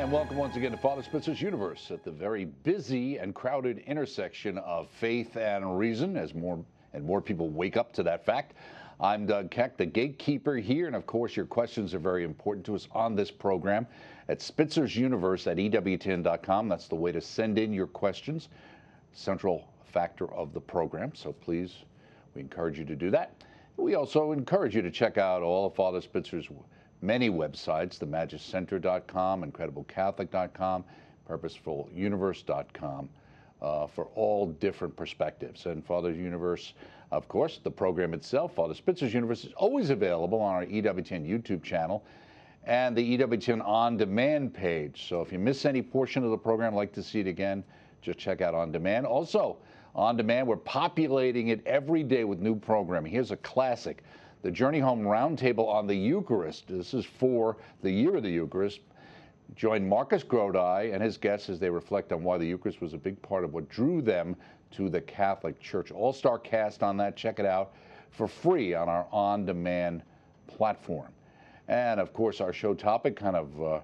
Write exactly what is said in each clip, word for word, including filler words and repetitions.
And welcome once again to Father Spitzer's Universe at the very busy and crowded intersection of faith and reason as more and more people wake up to that fact. I'm Doug Keck, the gatekeeper here, and of course your questions are very important to us on this program at Spitzer's Universe at E W T N dot com. That's the way to send in your questions, central factor of the program, so please, we encourage you to do that. We also encourage you to check out all of Father Spitzer's many websites, the Magis Center dot com, incredible catholic dot com, purposeful universe dot com, uh, for all different perspectives. And Father Universe, of course, the program itself, Father Spitzer's Universe, is always available on our E W T N YouTube channel and the E W T N On Demand page. So if you miss any portion of the program, like to see it again, just check out On Demand. Also, On Demand, we're populating it every day with new programming. Here's a classic, the Journey Home Roundtable on the Eucharist. This is for the Year of the Eucharist. Join Marcus Grodi and his guests as they reflect on why the Eucharist was a big part of what drew them to the Catholic Church. All-star cast on that. Check it out for free on our On Demand platform. And, of course, our show topic, kind of uh,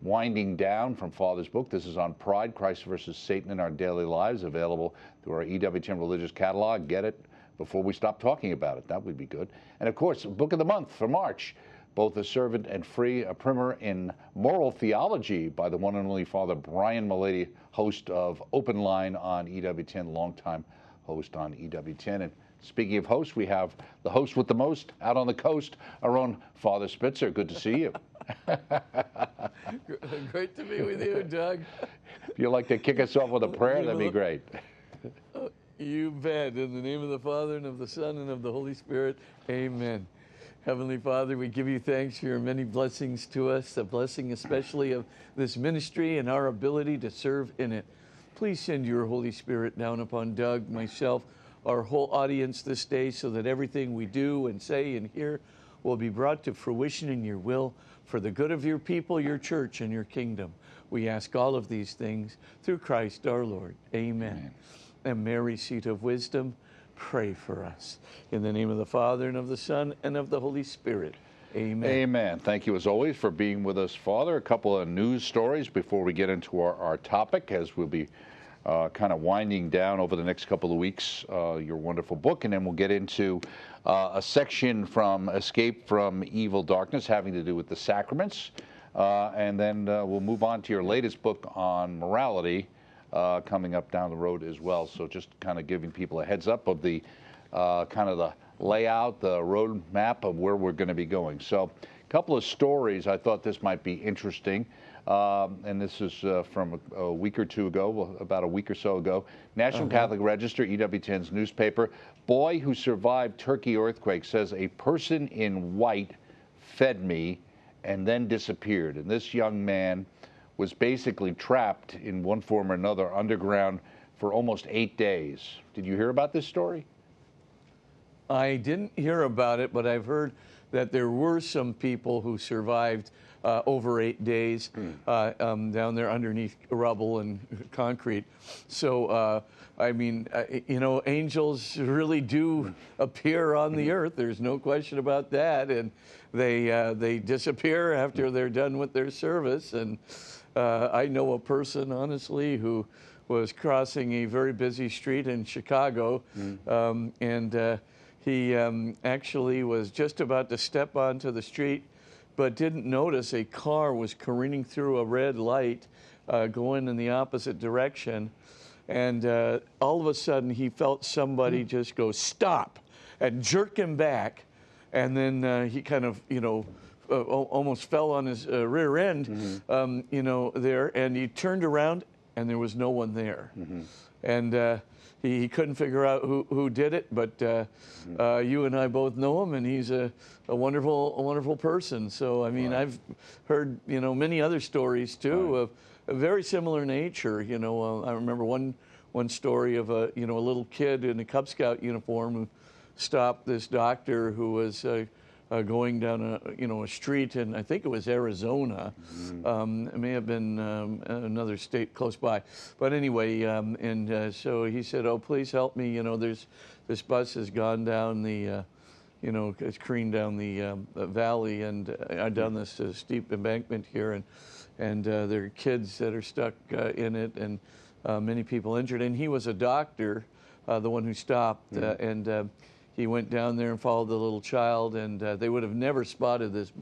winding down from Father's book. This is on Pride, Christ versus Satan in Our Daily Lives, available through our E W T N Religious Catalog. Get it before we stop talking about it. That would be good. And, of course, Book of the Month for March, both A Servant and Free, a primer in moral theology by the one and only Father Brian Mullady, host of Open Line on E W T N, longtime host on E W T N. And speaking of hosts, we have the host with the most out on the coast, our own Father Spitzer. Good to see you. Great to be with you, Doug. If you'd like to kick us off with a prayer, that'd be great. You bet. In the name of the Father, and of the Son, and of the Holy Spirit, amen. Heavenly Father, we give you thanks for your many blessings to us, the blessing especially of this ministry and our ability to serve in it. Please send your Holy Spirit down upon Doug, myself, our whole audience this day, so that everything we do and say and hear will be brought to fruition in your will for the good of your people, your church, and your kingdom. We ask all of these things through Christ our Lord. Amen. Amen. And Mary, seat of wisdom, pray for us. In the name of the Father, and of the Son, and of the Holy Spirit. Amen. Amen. Thank you, as always, for being with us, Father. A couple of news stories before we get into our, our topic, as we'll be uh, kind of winding down over the next couple of weeks, uh, your wonderful book, and then we'll get into uh, a section from Escape from Evil Darkness, having to do with the sacraments, uh, and then uh, we'll move on to your latest book on morality, Uh, coming up down the road as well. So just kind of giving people a heads up of the uh, kind of the layout, the road map of where we're going to be going. So a couple of stories, I thought this might be interesting. Um, and this is uh, from a, a week or two ago, well, about a week or so ago. National uh-huh. Catholic Register, E W T N's newspaper. Boy who survived Turkey earthquake says a person in white fed me and then disappeared. And this young man was basically trapped in one form or another underground for almost eight days. Did you hear about this story? I didn't hear about it, but I've heard that there were some people who survived uh, over eight days mm. uh, um, down there underneath rubble and concrete. So, uh, I mean, uh, you know, angels really do appear on the earth. There's no question about that. And they, uh, they disappear after they're done with their service. And Uh, I know a person, honestly, who was crossing a very busy street in Chicago, mm. um, and uh, he um, actually was just about to step onto the street, but didn't notice a car was careening through a red light, uh, going in the opposite direction, and uh, all of a sudden he felt somebody mm. just go, stop, and jerk him back, and then uh, he kind of, you know, Uh, almost fell on his uh, rear end, mm-hmm. um, you know, there, and he turned around and there was no one there. Mm-hmm. And uh, he, he couldn't figure out who, who did it, but uh, mm-hmm. uh, you and I both know him, and he's a, a wonderful, a wonderful person. So, I mean, right. I've heard, you know, many other stories, too, right. of a very similar nature. You know, uh, I remember one, one story of a, you know, a little kid in a Cub Scout uniform who stopped this doctor who was uh, Uh, going down a, you know, a street in, I think it was Arizona. Mm-hmm. um, it may have been um, another state close by. But anyway, um, and uh, so he said, oh, please help me. You know, there's, this bus has gone down the, uh, you know, careen down the um, valley, and uh, down this uh, steep embankment here, and and uh, there are kids that are stuck uh, in it, and uh, many people injured. And he was a doctor, uh, the one who stopped, mm-hmm. uh, and uh, he went down there and followed the little child, and uh, they would have never spotted this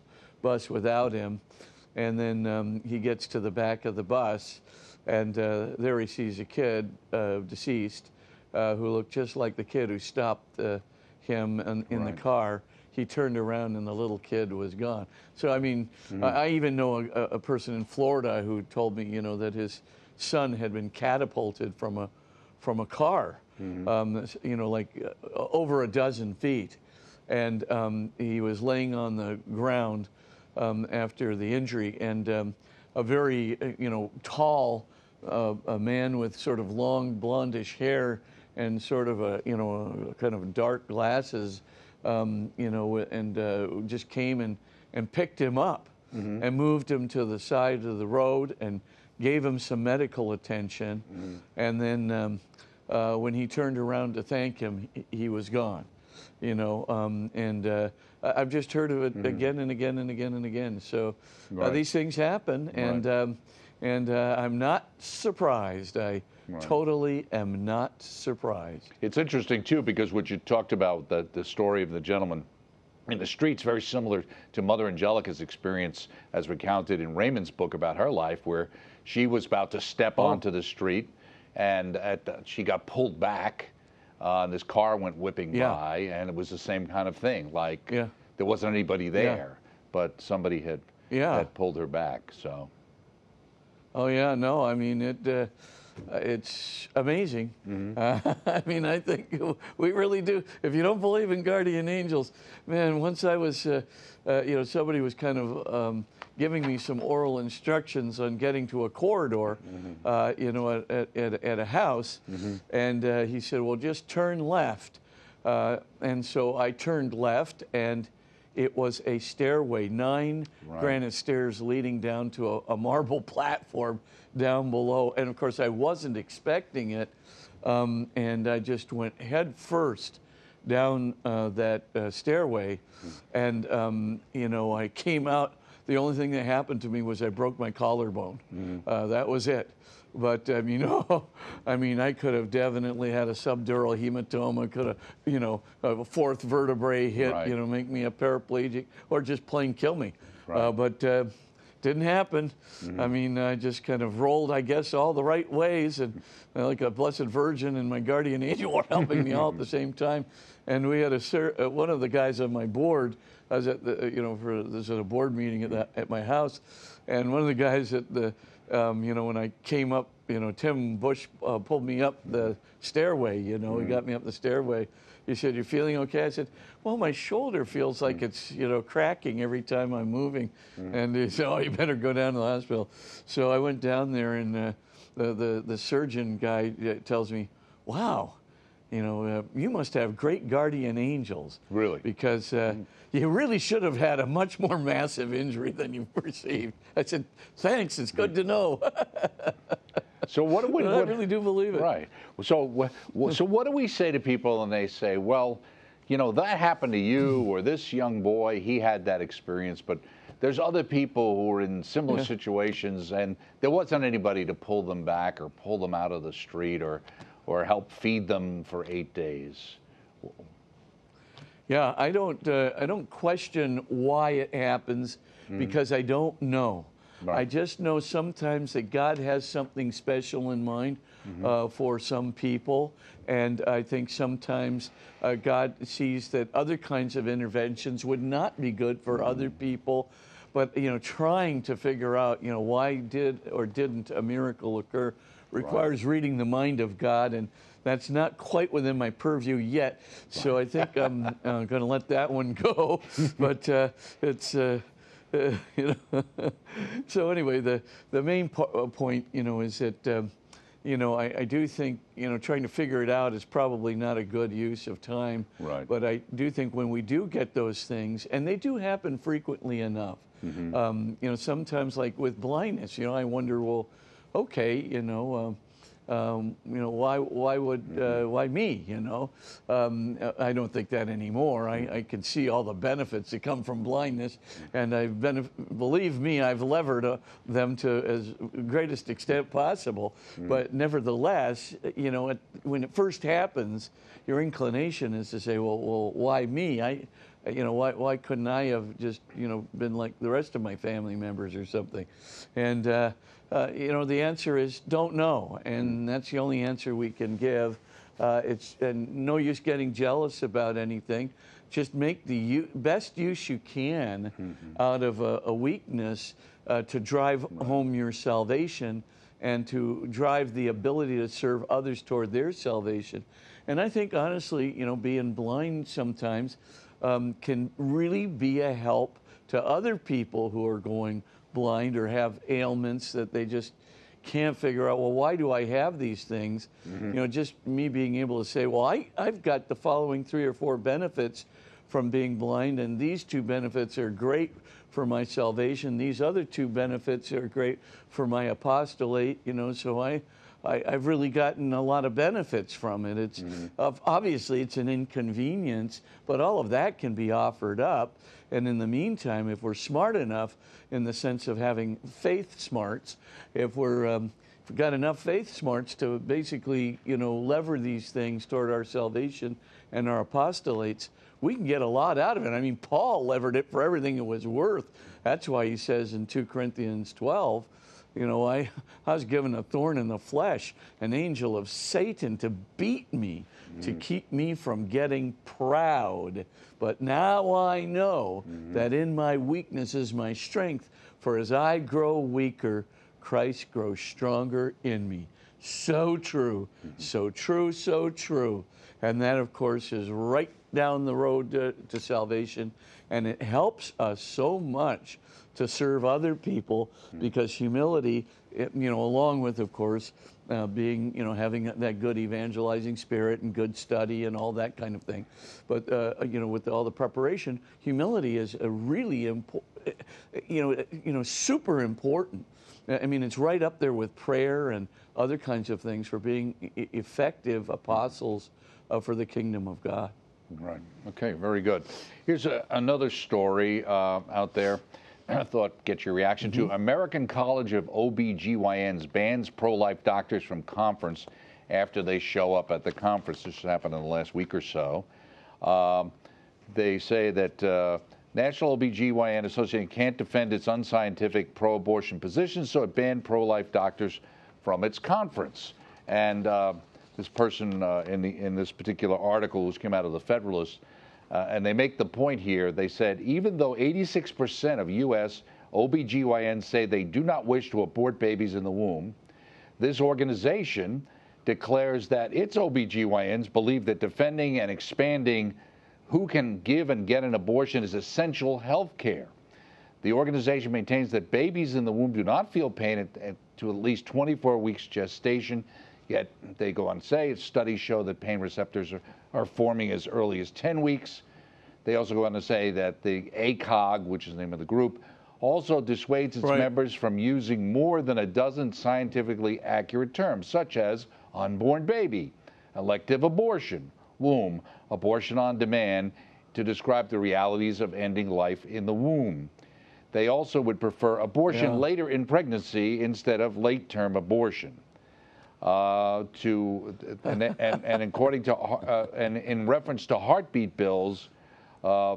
bus without him. And then um, he gets to the back of the bus, and uh, there he sees a kid, uh, deceased, uh, who looked just like the kid who stopped uh, him in, in right. the car. He turned around, and the little kid was gone. So, I mean, mm-hmm. I, I even know a, a person in Florida who told me, you know, that his son had been catapulted from a from a car, mm-hmm. um, you know, like uh, over a dozen feet. And um, he was laying on the ground um, after the injury, and um, a very, you know, tall uh, a man with sort of long blondish hair and sort of a, you know, a kind of dark glasses, um, you know, and uh, just came and, and picked him up mm-hmm. and moved him to the side of the road and gave him some medical attention. Mm-hmm. And then um, uh, when he turned around to thank him, he, he was gone. You know, um, and uh, I've just heard of it mm-hmm. again and again and again and again. So right. uh, these things happen, and right. um, and uh, I'm not surprised. I right. totally am not surprised. It's interesting too, because what you talked about, the the story of the gentleman in the streets, very similar to Mother Angelica's experience, as recounted in Raymond's book about her life, where she was about to step oh. onto the street, and at the, she got pulled back. Uh, and this car went whipping yeah. by, and it was the same kind of thing. Like yeah. there wasn't anybody there, yeah. but somebody had yeah. had pulled her back. So. Oh yeah, no, I mean it. Uh, it's amazing. Mm-hmm. uh, I mean, I think we really do. If you don't believe in guardian angels, man. Once I was, uh, uh, you know, somebody was kind of um, giving me some oral instructions on getting to a corridor, mm-hmm. uh, you know, at, at, at a house, mm-hmm. and uh, he said, "Well, just turn left," uh, and so I turned left, and it was a stairway, nine right. granite stairs leading down to a, a marble platform down below, and of course I wasn't expecting it, um, and I just went head first down uh, that uh, stairway, and um, you know, I came out. The only thing that happened to me was I broke my collarbone. Mm-hmm. uh, that was it. But um, you know, I mean, I could have definitely had a subdural hematoma, could have, you know, a fourth vertebrae hit, right. you know, make me a paraplegic, or just plain kill me. Right. Uh, but uh, didn't happen. Mm-hmm. I mean, I just kind of rolled, I guess, all the right ways, and uh, like a Blessed Virgin and my guardian angel were helping me all at the same time. And we had a sir, uh, one of the guys on my board. I was at the, you know, for this was a board meeting at the, at my house, and one of the guys at the. Um, you know, when I came up, you know, Tim Bush uh, pulled me up the stairway, you know, mm-hmm. he got me up the stairway. He said, "You're feeling okay?" I said, "Well, my shoulder feels like mm-hmm. it's, you know, cracking every time I'm moving." Mm-hmm. And he said, "Oh, you better go down to the hospital." So I went down there, and uh, the, the, the surgeon guy tells me, "Wow, you know, uh, you must have great guardian angels." Really? Because uh, you really should have had a much more massive injury than you've received. I said, "Thanks, it's good to know." So what do we? What, I really do believe it. Right. So what? So what do we say to people, and they say, "Well, you know, that happened to you, or this young boy, he had that experience, but there's other people who were in similar yeah. situations, and there wasn't anybody to pull them back, or pull them out of the street, or." or help feed them for eight days. Yeah, I don't, uh, I don't question why it happens mm-hmm. because I don't know. Right. I just know sometimes that God has something special in mind mm-hmm. uh, for some people, and I think sometimes uh, God sees that other kinds of interventions would not be good for mm-hmm. other people. But you know, trying to figure out, you know, why did or didn't a miracle occur requires right. reading the mind of God, and that's not quite within my purview yet. So I think I'm uh, going to let that one go. But uh, it's, uh, uh, you know. So anyway, the the main po- point, you know, is that, um, you know, I, I do think, you know, trying to figure it out is probably not a good use of time. Right. But I do think when we do get those things, and they do happen frequently enough, mm-hmm. um, you know, sometimes like with blindness, you know, I wonder, well, okay, you know, um, Um, you know, why why would uh, why me? You know, um, I don't think that anymore. I, I can see all the benefits that come from blindness, and I've been, believe me, I've levered uh, them to as greatest extent possible. Mm. But nevertheless, you know, it, when it first happens, your inclination is to say, well, well, why me? I, you know, why why couldn't I have just, you know, been like the rest of my family members or something? And uh, Uh, you know, the answer is don't know, and that's the only answer we can give. Uh, it's and no use getting jealous about anything. Just make the u best use you can mm-hmm. out of a, a weakness uh, to drive right. home your salvation and to drive the ability to serve others toward their salvation. And I think, honestly, you know, being blind sometimes um, can really be a help to other people who are going blind or have ailments that they just can't figure out. Well, why do I have these things? Mm-hmm. You know, just me being able to say, well, I, I've got the following three or four benefits from being blind, and these two benefits are great for my salvation. These other two benefits are great for my apostolate, you know, so I, I, I've really gotten a lot of benefits from it. It's mm-hmm. uh, obviously, it's an inconvenience, but all of that can be offered up. And in the meantime, if we're smart enough, in the sense of having faith smarts, if we're um, if we've got enough faith smarts to basically, you know, lever these things toward our salvation and our apostolates, we can get a lot out of it. I mean, Paul levered it for everything it was worth. That's why he says in two Corinthians twelve, you know, I, I was given a thorn in the flesh, an angel of Satan to beat me, mm-hmm. to keep me from getting proud. But now I know mm-hmm. that in my weakness is my strength, for as I grow weaker, Christ grows stronger in me. So true, mm-hmm. so true, so true. And that, of course, is right down the road to, to salvation, and it helps us so much to serve other people, because humility, it, you know, along with, of course, uh, being, you know, having that good evangelizing spirit and good study and all that kind of thing. But, uh, you know, with all the preparation, humility is a really important, you know, you know, super important. I mean, it's right up there with prayer and other kinds of things for being effective apostles uh, for the kingdom of God. Right. Okay, very good. Here's a, another story uh, out there. I thought, get your reaction mm-hmm. to. American College of O B G Y Ns bans pro-life doctors from conference after they show up at the conference. This happened in the last week or so. Um, they say that uh, National O B G Y N Association can't defend its unscientific pro-abortion positions, so it banned pro-life doctors from its conference. And uh, this person uh, in, the, in this particular article, which came out of the Federalist, Uh, and they make the point here, they said, even though eighty-six percent of U S O B G Y Ns say they do not wish to abort babies in the womb, this organization declares that its O B G Y Ns believe that defending and expanding who can give and get an abortion is essential health care. The organization maintains that babies in the womb do not feel pain at, at, to at least twenty-four weeks gestation, yet they go on to say studies show that pain receptors are are forming as early as ten weeks. They also go on to say that the A C O G, which is the name of the group, also dissuades its right. members from using more than a dozen scientifically accurate terms, such as unborn baby, elective abortion, womb, abortion on demand, to describe the realities of ending life in the womb. They also would prefer abortion yeah. later in pregnancy instead of late-term abortion. Uh, to and, and, and according to uh, and in reference to heartbeat bills, uh,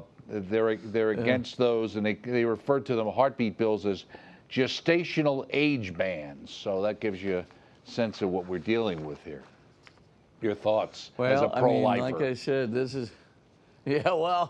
they're they're against those, and they they refer to them heartbeat bills as gestational age bans. So that gives you a sense of what we're dealing with here. Your thoughts well, as a pro-lifer? I mean, like I said, this is. Yeah, well,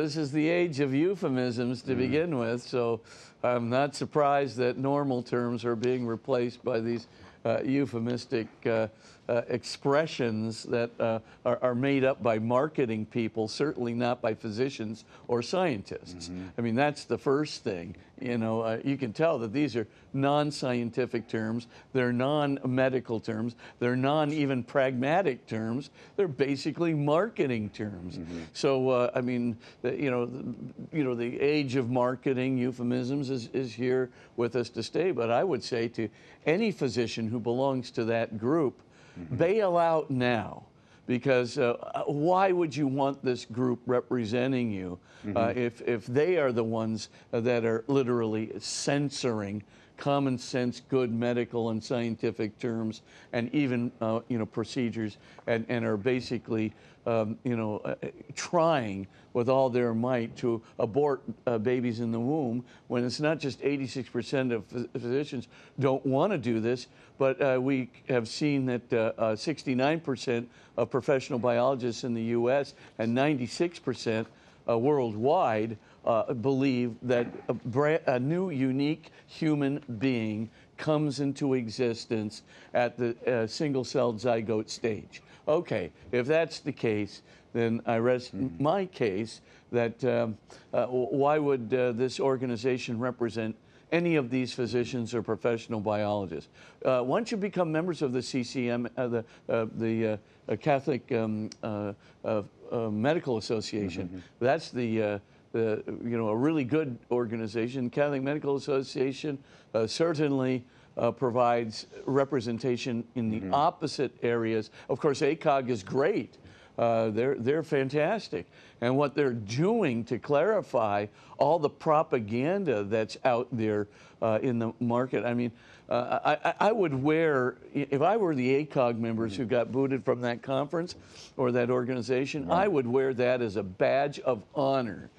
this is the age of euphemisms to begin with, so I'm not surprised that normal terms are being replaced by these uh, euphemistic uh, uh, expressions that uh, are, are made up by marketing people, certainly not by physicians or scientists. Mm-hmm. I mean, that's the first thing. You know, uh, you can tell that these are non-scientific terms. They're non-medical terms. They're non-even pragmatic terms. They're basically marketing terms. Mm-hmm. So, uh, I mean, the, you know, the, you know, the age of marketing euphemisms is, is here with us to stay. But I would say to any physician who belongs to that group, mm-hmm. bail out now. Because uh, why would you want this group representing you mm-hmm. uh, if, if they are the ones that are literally censoring common sense, good medical and scientific terms, and even uh, you know, procedures, and, and are basically um, you know, uh, trying with all their might to abort uh, babies in the womb, when it's not just eighty-six percent of phys physicians don't want to do this, but uh, we have seen that sixty-nine percent uh, uh, of professional biologists in the U S and ninety-six percent uh, worldwide Uh, believe that a, brand, a new, unique human being comes into existence at the uh, single-celled zygote stage. Okay, if that's the case, then I rest mm-hmm. my case that um, uh, why would uh, this organization represent any of these physicians or professional biologists? Uh, once you become members of the C C M, uh, the, uh, the uh, Catholic um, uh, uh, uh, Medical Association, mm-hmm. that's the uh, Uh, you know, a really good organization. Catholic Medical Association uh, certainly uh, provides representation in the mm-hmm. opposite areas. Of course, A C O G is great. Uh, they're, they're fantastic. And what they're doing to clarify all the propaganda that's out there uh, in the market, I mean, uh, I, I would wear, if I were the A C O G members mm-hmm. who got booted from that conference or that organization, right. I would wear that as a badge of honor.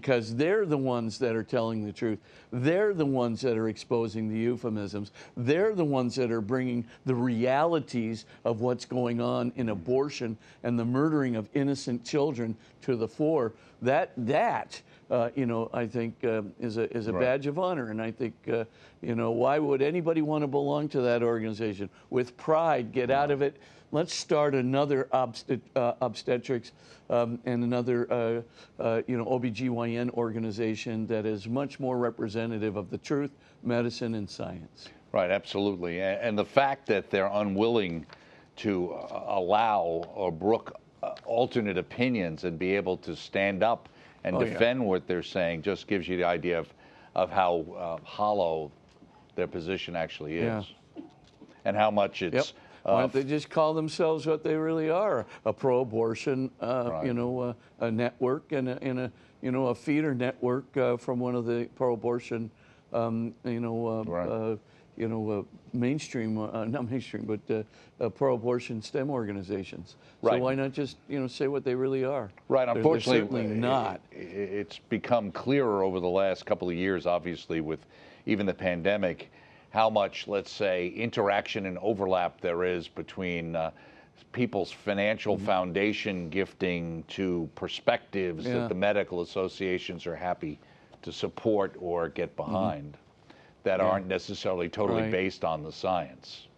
Because they're the ones that are telling the truth. They're the ones that are exposing the euphemisms. They're the ones that are bringing the realities of what's going on in abortion and the murdering of innocent children to the fore. That, that uh, you know, I think uh, is a, is a right. badge of honor. And I think, uh, you know, why would anybody want to belong to that organization? With pride, get out of it. Let's start another obstet uh, obstetrics um, and another uh, uh, you know, O B G Y N organization that is much more representative of the truth, medicine, and science. Right, absolutely. And the fact that they're unwilling to allow or brook alternate opinions and be able to stand up and oh, defend yeah. what they're saying just gives you the idea of, of how uh, hollow their position actually is yeah. and how much it's... Yep. Uh, Why don't they just call themselves what they really are, a pro-abortion, uh, right. you know, uh, a network and a, and a, you know, a feeder network uh, from one of the pro-abortion, um, you know, uh, right. uh, you know, uh, mainstream, uh, not mainstream, but uh, uh, pro-abortion STEM organizations. Right. So why not just, you know, say what they really are? Right. They're, unfortunately, they're certainly not. It's become clearer over the last couple of years, obviously, with even the pandemic, how much, let's say, interaction and overlap there is between uh, people's financial mm-hmm. foundation gifting to perspectives yeah. that the medical associations are happy to support or get behind mm-hmm. that yeah. aren't necessarily totally right. based on the science.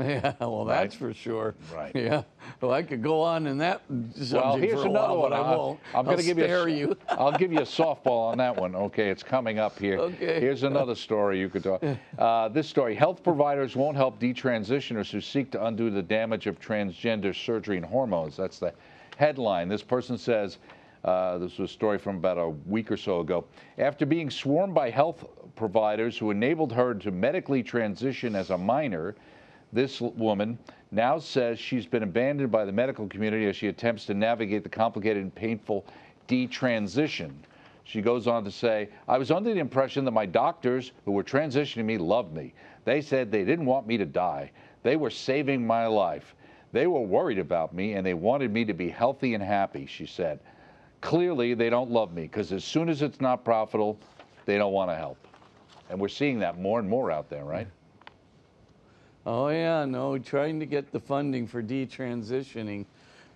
Yeah, well, right? that's for sure. Right. Yeah. Well, I could go on in that subject well, here's for a another while, one. But I won't. I'm going to give you, you. I'll give you a softball on that one. Okay, it's coming up here. Okay. Here's another story you could talk. Uh, this story: health providers won't help detransitioners who seek to undo the damage of transgender surgery and hormones. That's the headline. This person says, uh, this was a story from about a week or so ago. After being swarmed by health providers who enabled her to medically transition as a minor, this woman now says she's been abandoned by the medical community as she attempts to navigate the complicated and painful detransition. She goes on to say, I was under the impression that my doctors who were transitioning me loved me. They said they didn't want me to die. They were saving my life. They were worried about me, and they wanted me to be healthy and happy, she said. Clearly, they don't love me, because as soon as it's not profitable, they don't want to help. And we're seeing that more and more out there, right? Oh, yeah, no, trying to get the funding for detransitioning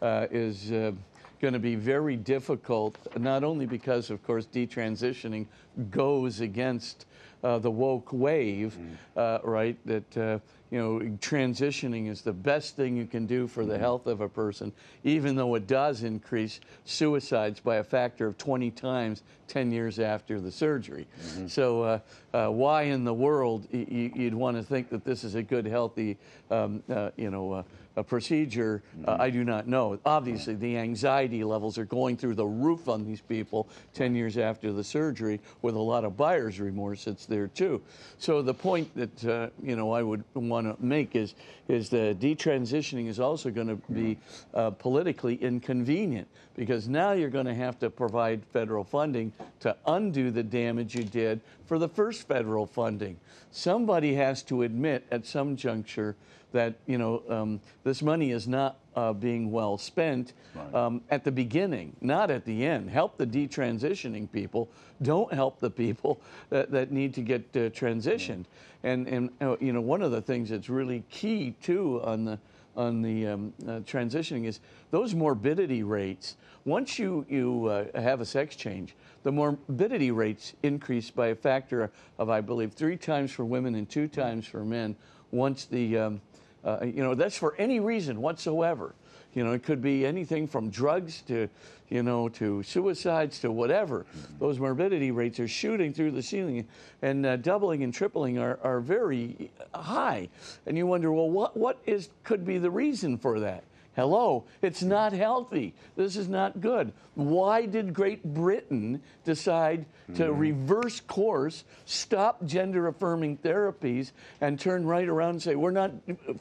uh, is uh, going to be very difficult, not only because, of course, detransitioning goes against uh, the woke wave, mm-hmm. uh, right, that, uh, you know, transitioning is the best thing you can do for the health of a person, even though it does increase suicides by a factor of twenty times ten years after the surgery. Mm-hmm. So uh, uh, why in the world y you'd want to think that this is a good, healthy, um, uh, you know, uh, a procedure, mm-hmm. uh, I do not know. Obviously, the anxiety levels are going through the roof on these people ten years after the surgery, with a lot of buyer's remorse that's there too. So the point that uh, you know, I would want to make is is the detransitioning is also going to be uh, politically inconvenient, because now you're going to have to provide federal funding to undo the damage you did for the first federal funding. Somebody has to admit at some juncture that, you know, um, this money is not uh, being well spent, right. um, at the beginning, not at the end. Help the detransitioning people. Don't help the people that, that need to get uh, transitioned. Yeah. And, and uh, you know, one of the things that's really key, too, on the, on the um, uh, transitioning is those morbidity rates. Once you, you uh, have a sex change, the morbidity rates increase by a factor of, I believe, three times for women and two times for men once the... Um, Uh, you know, that's for any reason whatsoever. You know, it could be anything from drugs to, you know, to suicides to whatever. Mm-hmm. Those morbidity rates are shooting through the ceiling, and uh, doubling and tripling are, are very high. And you wonder, well, what, what is, could be the reason for that? Hello, it's not healthy. This is not good. Why did Great Britain decide to mm-hmm. reverse course, stop gender-affirming therapies, and turn right around and say, we're not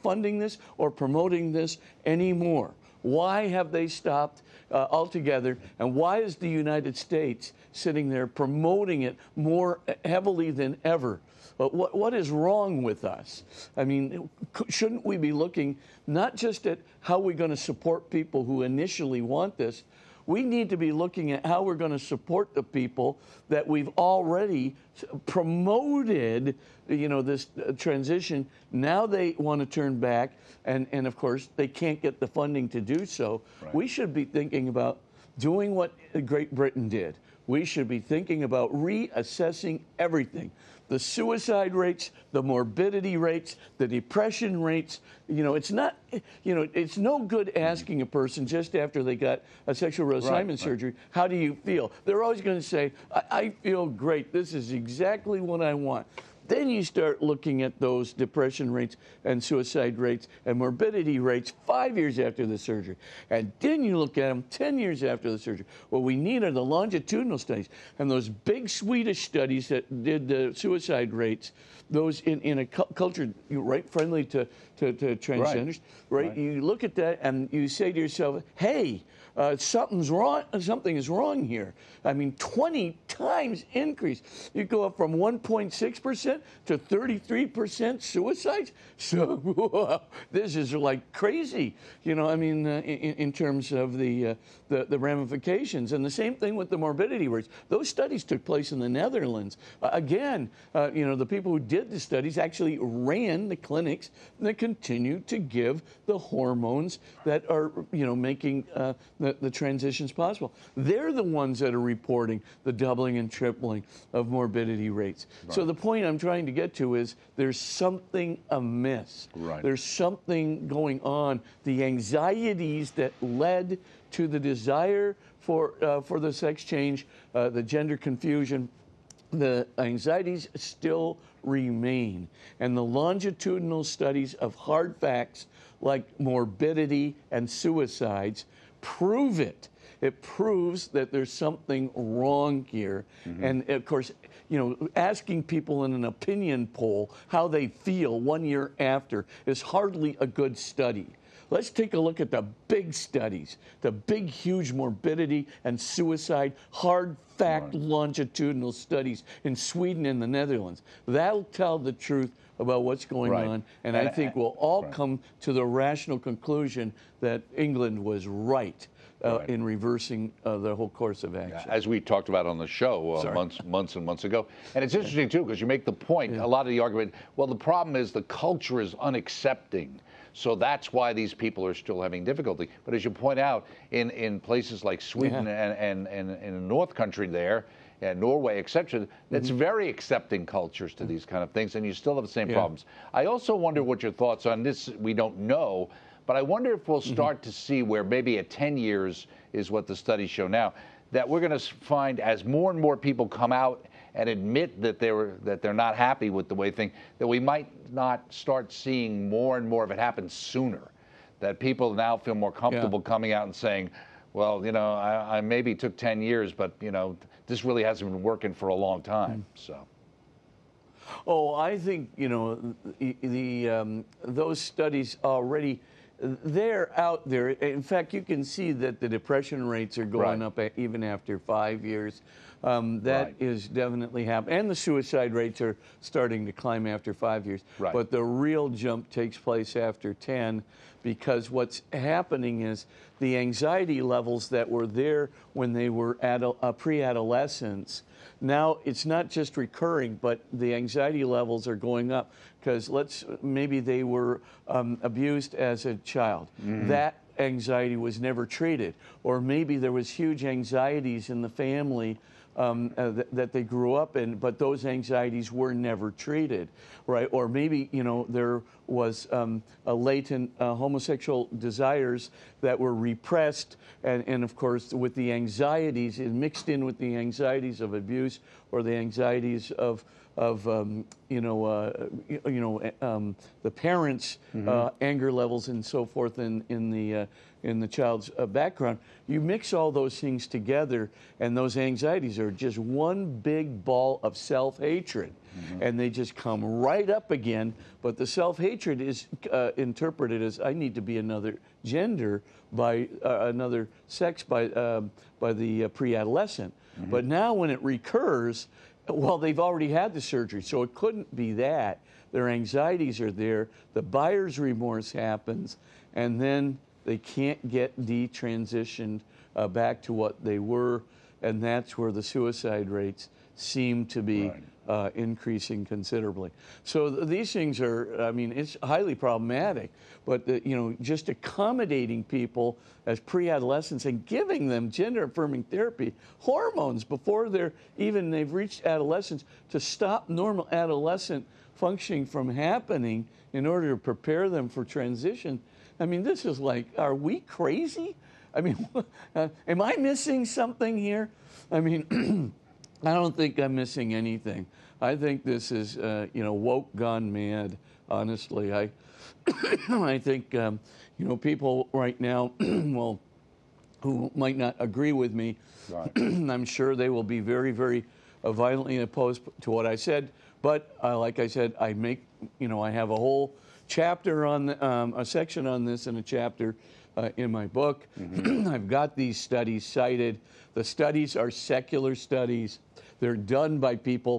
funding this or promoting this anymore? Why have they stopped uh, altogether? And why is the United States sitting there promoting it more heavily than ever? But what, what is wrong with us? I mean, shouldn't we be looking not just at how we're going to support people who initially want this? We need to be looking at how we're going to support the people that we've already promoted, you know, this transition. Now they want to turn back, and, and of course, they can't get the funding to do so. Right. We should be thinking about doing what Great Britain did. We should be thinking about reassessing everything. The suicide rates, the morbidity rates, the depression rates. You know, it's not, you know, it's no good asking a person just after they got a sexual reassignment right, surgery, right. how do you feel? They're always going to say, I, I feel great. This is exactly what I want. Then you start looking at those depression rates and suicide rates and morbidity rates five years after the surgery. And then you look at them ten years after the surgery. What we need are the longitudinal studies. And those big Swedish studies that did the suicide rates, those in, in a cu culture, right, friendly to, to, to transgenders, right. Right? right? You look at that and you say to yourself, hey, Uh, something's wrong. Something is wrong here. I mean, twenty times increase. You go up from one point six percent to thirty-three percent suicides. So whoa, this is like crazy. You know, I mean, uh, in, in terms of the, uh, the the ramifications. And the same thing with the morbidity rates. Those studies took place in the Netherlands. Uh, again, uh, you know, the people who did the studies actually ran the clinics that continue to give the hormones that are, you know, making Uh, The, the transitions possible. They're the ones that are reporting the doubling and tripling of morbidity rates. Right. So the point I'm trying to get to is there's something amiss. Right. There's something going on. The anxieties that led to the desire for, uh, for the sex change, uh, the gender confusion, the anxieties still remain. And the longitudinal studies of hard facts like morbidity and suicides prove it. It proves that there's something wrong here. Mm-hmm. And of course, you know, asking people in an opinion poll how they feel one year after is hardly a good study. Let's take a look at the big studies, the big, huge morbidity and suicide, hard fact, right. longitudinal studies in Sweden and the Netherlands. That'll tell the truth about what's going right. on, and, and I think we'll all right. come to the rational conclusion that England was right, uh, right. in reversing uh, the whole course of action. Yeah, as we talked about on the show uh, months, months and months ago. And it's interesting, too, because you make the point, yeah. a lot of the argument, well, the problem is the culture is unaccepting. So that's why these people are still having difficulty. But as you point out, in, in places like Sweden yeah. and, and, and in the North Country there, and Norway, et cetera, that's mm-hmm. very accepting cultures to these kind of things, and you still have the same yeah. problems. I also wonder what your thoughts on this, we don't know, but I wonder if we'll start mm-hmm. to see where maybe at ten years is what the studies show now, that we're going to find as more and more people come out and admit that they were that they're not happy with the way things, that we might not start seeing more and more of it happen sooner, that people now feel more comfortable yeah. coming out and saying, well, you know, I, I maybe took ten years, but, you know, this really hasn't been working for a long time, mm. so. Oh, I think, you know, the, the um, those studies already, they're out there. In fact, you can see that the depression rates are going right. up even after five years. Um, that right. is definitely happening. And the suicide rates are starting to climb after five years. Right. But the real jump takes place after ten, because what's happening is the anxiety levels that were there when they were adult, uh, pre-adolescents, now it's not just recurring, but the anxiety levels are going up because let's maybe they were um, abused as a child. Mm-hmm. That anxiety was never treated, or maybe there was huge anxieties in the family um, uh, th that they grew up in, but those anxieties were never treated, right? Or maybe, you know, there was um, a latent uh, homosexual desires that were repressed, and, and of course with the anxieties, it mixed in with the anxieties of abuse or the anxieties of of um, you know, uh, you, you know, um, the parents' mm-hmm. uh, anger levels and so forth in in the uh, in the child's uh, background. You mix all those things together, and those anxieties are just one big ball of self-hatred, mm-hmm. and they just come right up again. But the self-hatred is uh, interpreted as I need to be another gender by uh, another sex by uh, by the uh, pre-adolescent. Mm-hmm. But now when it recurs. Well, they've already had the surgery, so it couldn't be that. Their anxieties are there, the buyer's remorse happens, and then they can't get detransitioned uh, back to what they were, and that's where the suicide rates seem to be right. uh, increasing considerably. So th these things are, I mean, it's highly problematic, but, the, you know, just accommodating people as pre-adolescents and giving them gender-affirming therapy, hormones before they're even they've reached adolescence to stop normal adolescent functioning from happening in order to prepare them for transition. I mean, this is like, are we crazy? I mean, uh, am I missing something here? I mean, I don't think I'm missing anything. I think this is, uh, you know, woke gone mad, honestly. I I think, um, you know, people right now, well, who might not agree with me, right. I'm sure they will be very, very uh, violently opposed to what I said. But uh, like I said, I make, you know, I have a whole chapter on, the, um, a section on this and a chapter Uh, in my book. Mm-hmm. I've got these studies cited. The studies are secular studies. They're done by people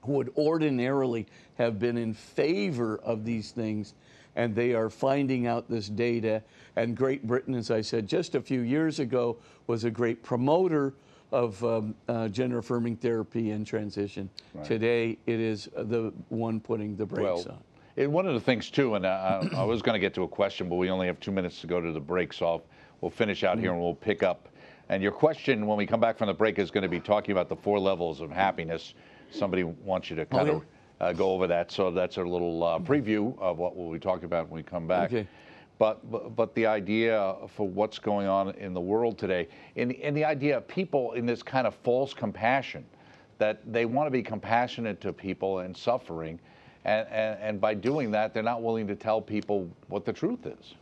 who would ordinarily have been in favor of these things, and they are finding out this data. And Great Britain, as I said, just a few years ago, was a great promoter of um, uh, gender-affirming therapy and transition. Right. Today, it is the one putting the brakes well, on. And one of the things, too, and I, I was going to get to a question, but we only have two minutes to go to the break, so I'll, we'll finish out here and we'll pick up. And your question, when we come back from the break, is going to be talking about the four levels of happiness. Somebody wants you to kind okay. of uh, go over that, so that's a little uh, preview of what we'll be talking about when we come back. Okay. But, but but the idea for what's going on in the world today, and, and the idea of people in this kind of false compassion, that they want to be compassionate to people and suffering, And, and, and by doing that, they're not willing to tell people what the truth is.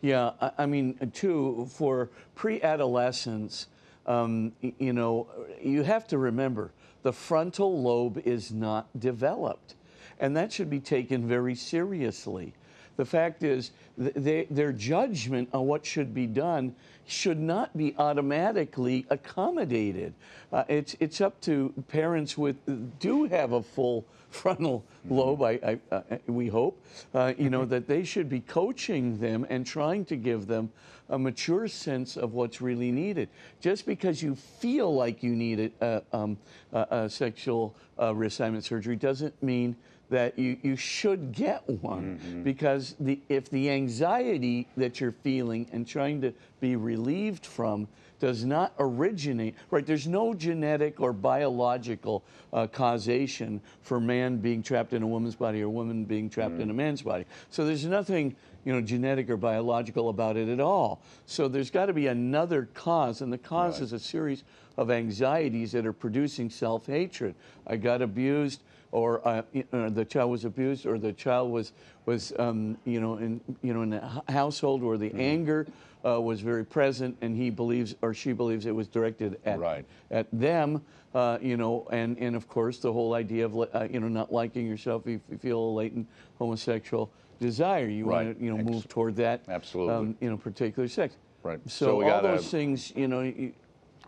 Yeah, I, I mean, too, for pre-adolescents, um, you know, you have to remember the frontal lobe is not developed, and that should be taken very seriously. The fact is, they, their judgment on what should be done should not be automatically accommodated. Uh, it's it's up to parents with do have a full frontal lobe. I, I, I we hope uh, you know that they should be coaching them and trying to give them a mature sense of what's really needed. Just because you feel like you need a, a, um, a, a sexual uh, reassignment surgery doesn't mean that you, you should get one, mm-hmm. because the, if the anxiety that you're feeling and trying to be relieved from does not originate, right, there's no genetic or biological uh, causation for man being trapped in a woman's body or woman being trapped mm-hmm. in a man's body. So there's nothing, you know, genetic or biological about it at all. So there's got to be another cause, and the cause right. is a series of anxieties that are producing self-hatred. I got abused, or uh, you know, the child was abused, or the child was was um, you know in you know in a household where the mm. anger uh, was very present, and he believes or she believes it was directed at right. at them. Uh, you know, and and of course the whole idea of uh, you know not liking yourself if you feel a latent homosexual desire. You right. want to you know Ex move toward that. Absolutely. Um, you know, particular sex. Right. So, so we all gotta, those things. You know. You,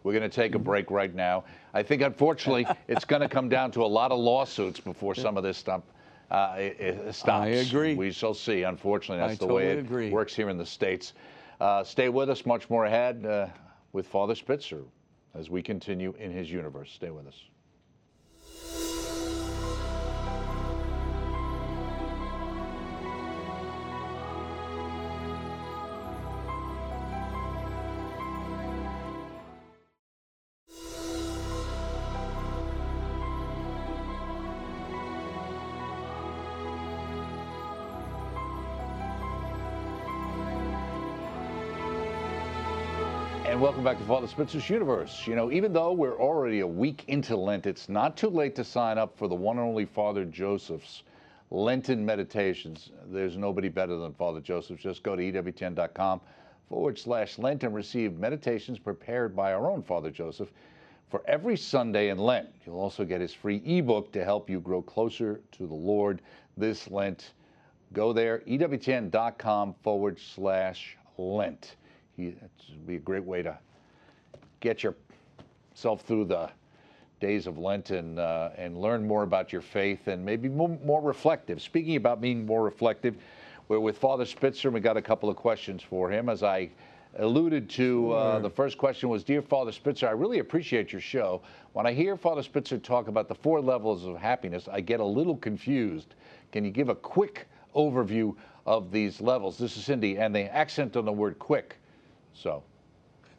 We're going to take a break right now. I think, unfortunately, it's going to come down to a lot of lawsuits before some of this stuff uh, it, it stops. I agree. We shall see. Unfortunately, that's I the totally way it agree. works here in the States. Uh, stay with us. Much more ahead uh, with Father Spitzer as we continue in his universe. Stay with us. And welcome back to Father Spitzer's Universe. You know, even though we're already a week into Lent, it's not too late to sign up for the one and only Father Joseph's Lenten Meditations. There's nobody better than Father Joseph. Just go to E W T N dot com forward slash Lent and receive meditations prepared by our own Father Joseph for every Sunday in Lent. You'll also get his free ebook to help you grow closer to the Lord this Lent. Go there, E W T N dot com forward slash Lent. It would be a great way to get yourself through the days of Lent and, uh, and learn more about your faith and maybe more, more reflective. Speaking about being more reflective, we're with Father Spitzer. We got a couple of questions for him. As I alluded to, uh, the first question was, Dear Father Spitzer, I really appreciate your show. When I hear Father Spitzer talk about the four levels of happiness, I get a little confused. Can you give a quick overview of these levels? This is Cindy, and the accent on the word quick. So,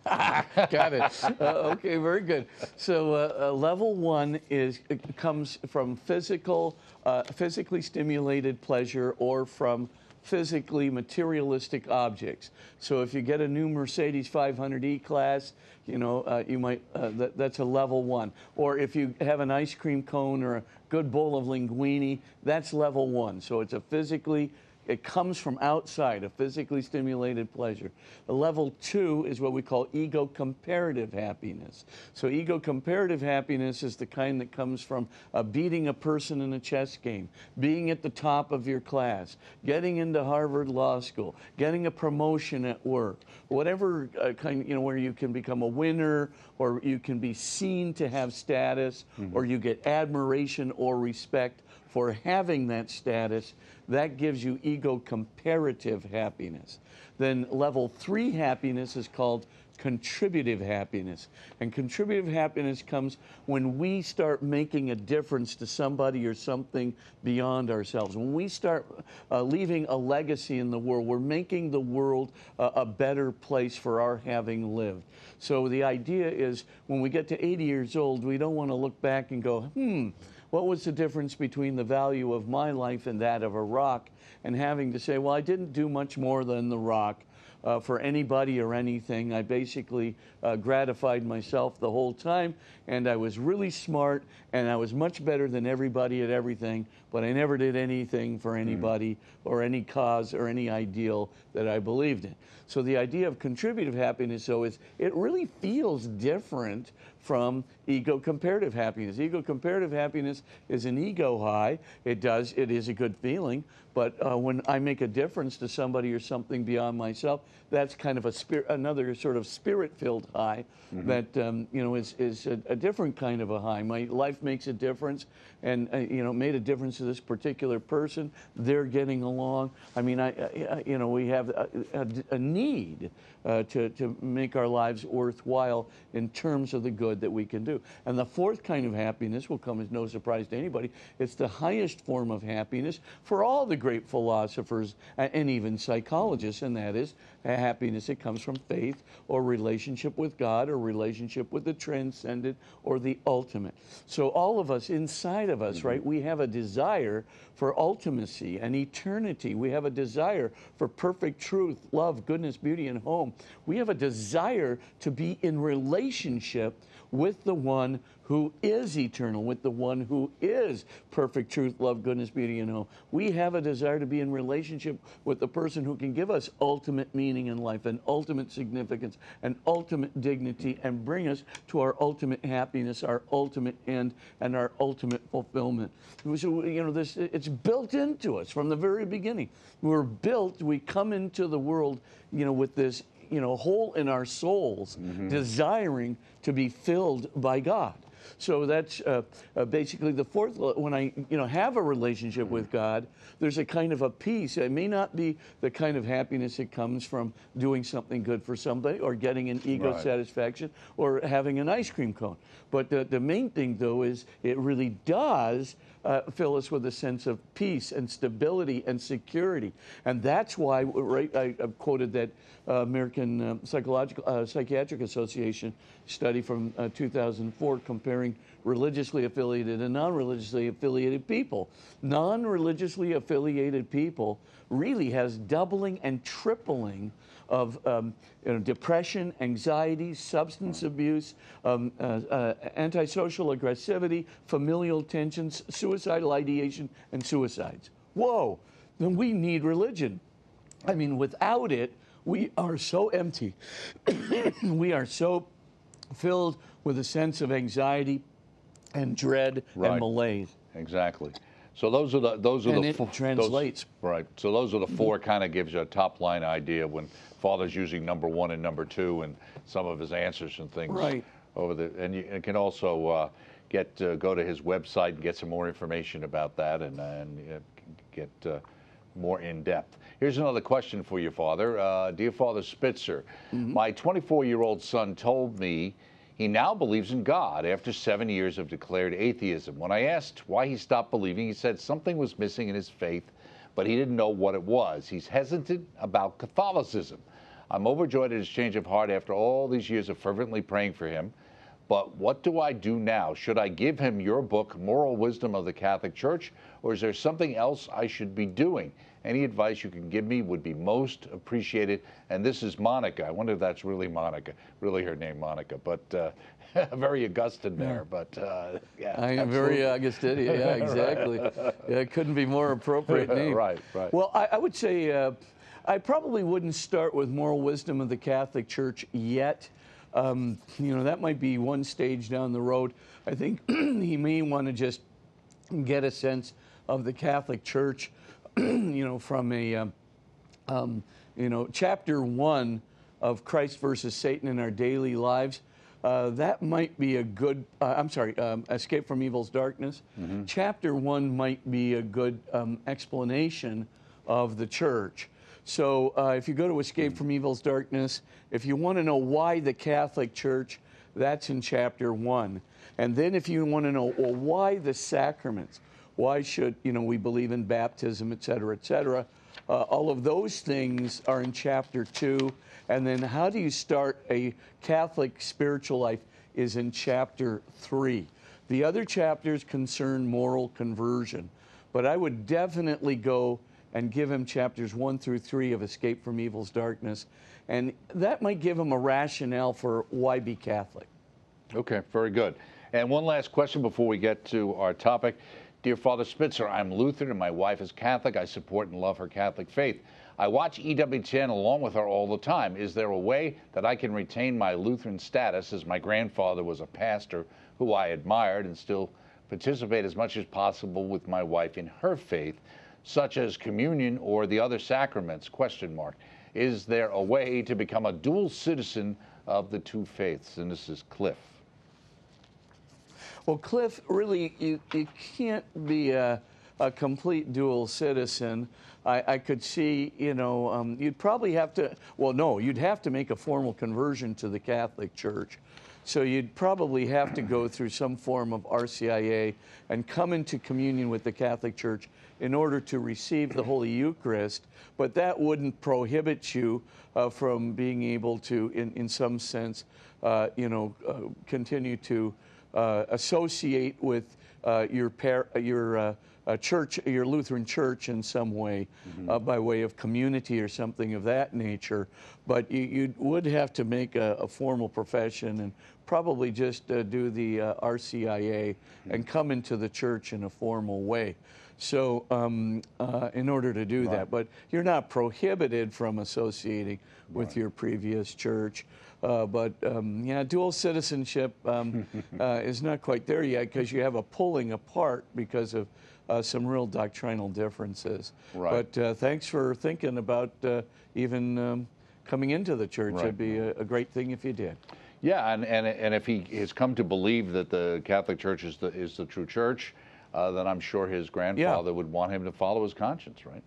got it. Uh, okay, very good. So, uh, uh, level one is it comes from physical, uh, physically stimulated pleasure, or from physically materialistic objects. So, if you get a new Mercedes five hundred E-Class, you know uh, you might uh, th that's a level one. Or if you have an ice cream cone or a good bowl of linguine, that's level one. So, it's a physically It comes from outside, a physically stimulated pleasure. Level two is what we call ego-comparative happiness. So ego-comparative happiness is the kind that comes from uh, beating a person in a chess game, being at the top of your class, getting into Harvard Law School, getting a promotion at work, whatever uh, kind, you know, where you can become a winner, or you can be seen to have status, mm-hmm. or you get admiration or respect for having that status. That gives you ego-comparative happiness. Then level three happiness is called contributive happiness. And contributive happiness comes when we start making a difference to somebody or something beyond ourselves. When we start uh, leaving a legacy in the world, we're making the world uh, a better place for our having lived. So the idea is when we get to eighty years old, we don't want to look back and go, hmm, what was the difference between the value of my life and that of a rock? And having to say, well, I didn't do much more than the rock uh, for anybody or anything. I basically uh, gratified myself the whole time, and I was really smart, and I was much better than everybody at everything, but I never did anything for anybody mm-hmm. or any cause or any ideal that I believed in. So the idea of contributive happiness, though, is it really feels different from ego-comparative happiness. Ego-comparative happiness is an ego high. It does, it is a good feeling, but uh, when I make a difference to somebody or something beyond myself, that's kind of a spirit, another sort of spirit-filled high mm-hmm. that um, you know is is a, a different kind of a high. My life makes a difference, and uh, you know made a difference to this particular person. They're getting along. I mean, I, I you know we have a, a, a need uh, to to make our lives worthwhile in terms of the good that we can do. And the fourth kind of happiness will come as no surprise to anybody. It's the highest form of happiness for all the great philosophers and even psychologists, and that is a happiness that comes from faith or relationship with God or relationship with the transcendent or the ultimate. So all of us, inside of us, mm-hmm. right, we have a desire for ultimacy and eternity. We have a desire for perfect truth, love, goodness, beauty, and home. We have a desire to be in relationship with the one who is eternal, with the one who is perfect truth, love, goodness, beauty, and home. We have a desire to be in relationship with the person who can give us ultimate meaning in life and ultimate significance and ultimate dignity and bring us to our ultimate happiness, our ultimate end, and our ultimate fulfillment. So, you know, this, it's built into us from the very beginning. We're built, we come into the world, you know, with this you know, hole in our souls, mm-hmm. desiring to be filled by God. So that's uh, uh, basically the fourth. When I, you know, have a relationship with God, there's a kind of a peace. It may not be the kind of happiness that comes from doing something good for somebody or getting an ego right. satisfaction or having an ice cream cone. But the, the main thing, though, is it really does Uh, fill us with a sense of peace and stability and security. And that's why, right, I, I quoted that uh, American uh, Psychological uh, Psychiatric Association study from uh, two thousand four comparing religiously affiliated and non-religiously affiliated people. Non-religiously affiliated people really has doubling and tripling of um, you know, depression, anxiety, substance abuse, um, uh, uh, antisocial aggressivity, familial tensions, suicidal ideation, and suicides. Whoa, then we need religion. I mean, without it, we are so empty. We are so filled with a sense of anxiety and dread right. and malaise. Exactly. So those are the those are and the it four, translates those, right. So those are the four. Kind of gives you a top line idea when Father's using number one and number two and some of his answers and things right. over the and you and can also uh, get uh, go to his website and get some more information about that and and uh, get uh, more in depth. Here's another question for you, Father. Uh, Dear Father Spitzer, mm-hmm. my twenty-four-year-old son told me he now believes in God after seven years of declared atheism. When I asked why he stopped believing, he said something was missing in his faith, but he didn't know what it was. He's hesitant about Catholicism. I'm overjoyed at his change of heart after all these years of fervently praying for him. But what do I do now? Should I give him your book, Moral Wisdom of the Catholic Church, or is there something else I should be doing? Any advice you can give me would be most appreciated. And this is Monica. I wonder if that's really Monica, really her name, Monica. But uh, very Augustine there. But uh, yeah, I am very Augustine. Yeah, exactly. Right. Yeah, it couldn't be more appropriate name. Right, right. Well, I, I would say uh, I probably wouldn't start with Moral Wisdom of the Catholic Church yet. Um, you know, that might be one stage down the road. I think he may want to just get a sense of the Catholic Church. You know, from a, um, um, you know, chapter one of Christ versus Satan in our daily lives, uh, that might be a good, uh, I'm sorry, um, Escape from Evil's Darkness. Mm-hmm. Chapter one might be a good um, explanation of the church. So uh, if you go to Escape mm-hmm. from Evil's Darkness, if you want to know why the Catholic Church, that's in chapter one. And then if you want to know, well, why the sacraments? Why should, you know, we believe in baptism, et cetera, et cetera. Uh, all of those things are in chapter two. And then how do you start a Catholic spiritual life is in chapter three. The other chapters concern moral conversion. But I would definitely go and give him chapters one through three of Escape from Evil's Darkness. And that might give him a rationale for why be Catholic. Okay, very good. And one last question before we get to our topic. Dear Father Spitzer, I'm Lutheran and my wife is Catholic. I support and love her Catholic faith. I watch E W T N along with her all the time. Is there a way that I can retain my Lutheran status, as my grandfather was a pastor who I admired, and still participate as much as possible with my wife in her faith, such as communion or the other sacraments? Question mark. Is there a way to become a dual citizen of the two faiths? And this is Cliff. Well, Cliff, really, you, you can't be a, a complete dual citizen. I, I could see, you know, um, you'd probably have to, well, no, you'd have to make a formal conversion to the Catholic Church. So you'd probably have to go through some form of R C I A and come into communion with the Catholic Church in order to receive the Holy Eucharist, but that wouldn't prohibit you uh, from being able to, in, in some sense, uh, you know, uh, continue to uh, associate with uh, your, par your uh, uh, church, your Lutheran church in some way, mm-hmm. uh, by way of community or something of that nature. But you, you would have to make a, a formal profession and probably just uh, do the uh, R C I A and come into the church in a formal way. So um, uh, in order to do right. that, but you're not prohibited from associating with right. your previous church. Uh, but um, yeah, dual citizenship um, uh, is not quite there yet because you have a pulling apart because of uh, some real doctrinal differences. Right. But uh, thanks for thinking about uh, even um, coming into the church. Right. It'd be a, a great thing if you did. Yeah, and, and, and if he has come to believe that the Catholic Church is the, is the true church, uh, then I'm sure his grandfather yeah. would want him to follow his conscience, right?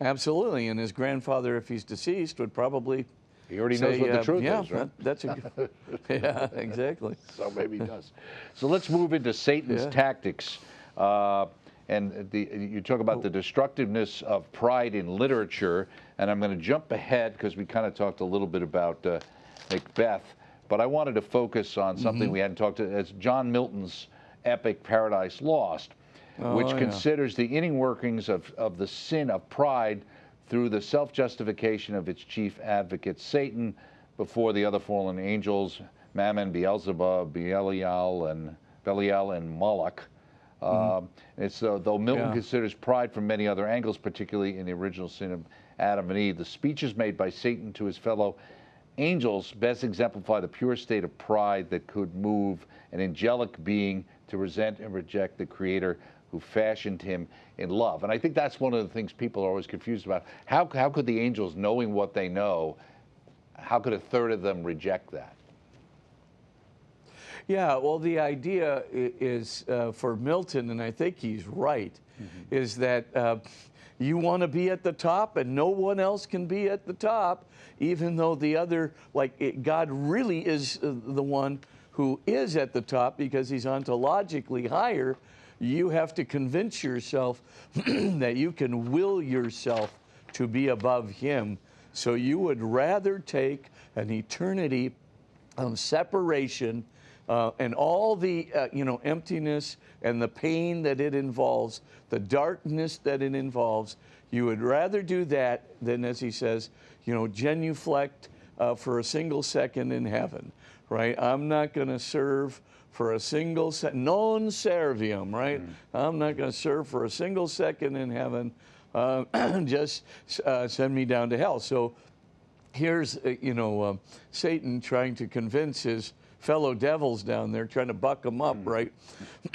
Absolutely, and his grandfather, if he's deceased, would probably He already say, knows what uh, the truth yeah, is, right? That, that's a good, yeah, exactly. So maybe he does. So let's move into Satan's yeah. tactics. Uh, and the, you talk about the destructiveness of pride in literature, and I'm going to jump ahead because we kind of talked a little bit about Uh, Macbeth, but I wanted to focus on something mm-hmm. we hadn't talked to, as John Milton's epic Paradise Lost, oh, which yeah. considers the inner workings of, of the sin of pride through the self-justification of its chief advocate, Satan, before the other fallen angels, Mammon, Beelzebub, Be'elial, and, Belial and Moloch. Mm-hmm. um, and so, though Milton yeah. considers pride from many other angles, particularly in the original sin of Adam and Eve, the speeches made by Satan to his fellow angels best exemplify the pure state of pride that could move an angelic being to resent and reject the Creator who fashioned him in love. And I think that's one of the things people are always confused about. How, how could the angels, knowing what they know, how could a third of them reject that? Yeah, well, the idea is uh, for Milton, and I think he's right, mm-hmm. is that uh, you want to be at the top and no one else can be at the top, even though the other, like it, God really is the one who is at the top because he's ontologically higher. You have to convince yourself that you can will yourself to be above him. So you would rather take an eternity of separation Uh, and all the, uh, you know, emptiness and the pain that it involves, the darkness that it involves, you would rather do that than, as he says, you know, genuflect uh, for a single second in heaven, right? I'm not going to serve for a single second, non serviam, right? Mm-hmm. I'm not going to serve for a single second in heaven. Uh, just uh, send me down to hell. So here's, uh, you know, uh, Satan trying to convince his fellow devils down there, trying to buck them up, right?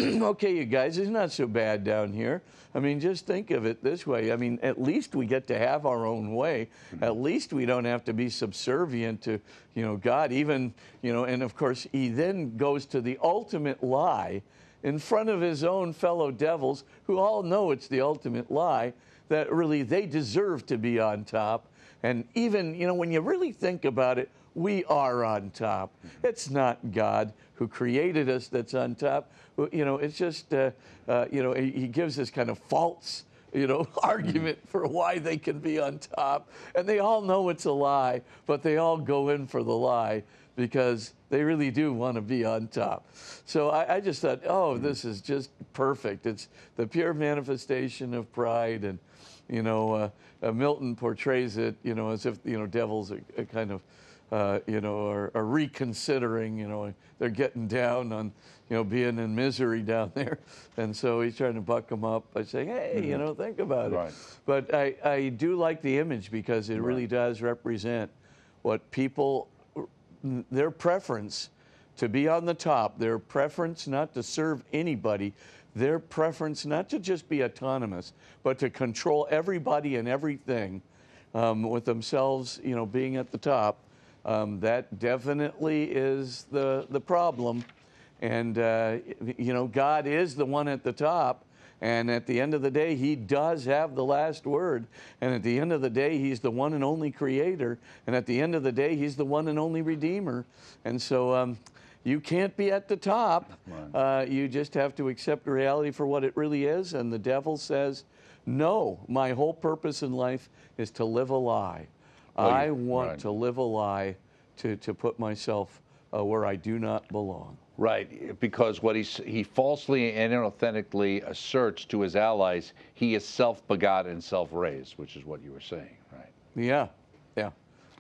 Okay, you guys, it's not so bad down here. I mean, just think of it this way. I mean, at least we get to have our own way. At least we don't have to be subservient to, you know, God, even, you know, and of course, he then goes to the ultimate lie in front of his own fellow devils, who all know it's the ultimate lie, that really they deserve to be on top. And even, you know, when you really think about it, we are on top. It's not God who created us that's on top. You know, it's just, uh, uh, you know, he gives this kind of false, you know, argument for why they can be on top. And they all know it's a lie, but they all go in for the lie because they really do want to be on top. So I, I just thought, oh, this is just perfect. It's the pure manifestation of pride. And, you know, uh, uh, Milton portrays it, you know, as if, you know, devils are, are kind of, Uh, you know, are, are reconsidering, you know, they're getting down on, you know, being in misery down there. And so he's trying to buck them up by saying, hey, mm-hmm. you know, think about right. it. But I, I do like the image because it right. really does represent what people, their preference to be on the top, their preference not to serve anybody, their preference not to just be autonomous, but to control everybody and everything. um, with themselves, you know, being at the top, um, that definitely is the the problem. And uh, you know, God is the one at the top. And at the end of the day, he does have the last word. And at the end of the day, he's the one and only creator. And at the end of the day, he's the one and only redeemer. And so um, you can't be at the top. Uh, you just have to accept reality for what it really is. And the devil says, no, my whole purpose in life is to live a lie. Well, I want right. to live a lie to, to put myself uh, where I do not belong. Right, because what he, he falsely and inauthentically asserts to his allies, he is self-begot and self-raised, which is what you were saying, right? Yeah, yeah,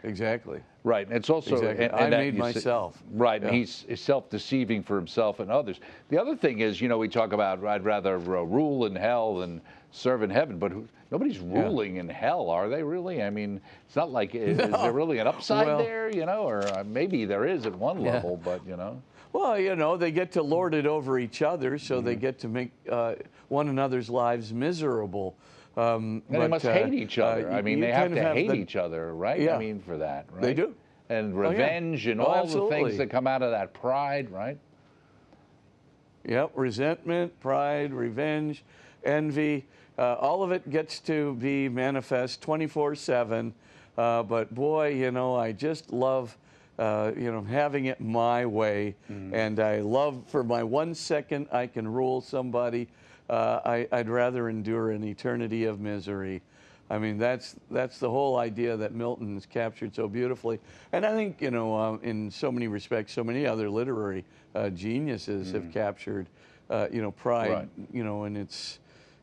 exactly. Right, and it's also... Exactly. And, and I that, made myself. See, right, yeah. And he's self-deceiving for himself and others. The other thing is, you know, we talk about, I'd rather uh, rule in hell than serve in heaven, but who, nobody's ruling yeah. in hell, are they really? I mean, it's not like, is, no. is there really an upside well, there, you know? Or uh, maybe there is at one level, yeah. but, you know... Well, you know, they get to lord it over each other, so mm-hmm. they get to make uh, one another's lives miserable. Um, and but, they must uh, hate each other. Uh, I mean, they have to have hate the... each other, right? Yeah. I mean, for that, right? They do. And revenge oh, yeah. and oh, all absolutely. the things that come out of that pride, right? Yep, resentment, pride, revenge, envy. Uh, all of it gets to be manifest twenty-four seven. Uh, but boy, you know, I just love... Uh, you know, having it my way, mm. and I love for my one second I can rule somebody. Uh, I, I'd rather endure an eternity of misery. I mean, that's that's the whole idea that Milton has captured so beautifully. And I think, you know, uh, in so many respects, so many other literary uh, geniuses mm. have captured, uh, you know, pride, right. you know, and it's,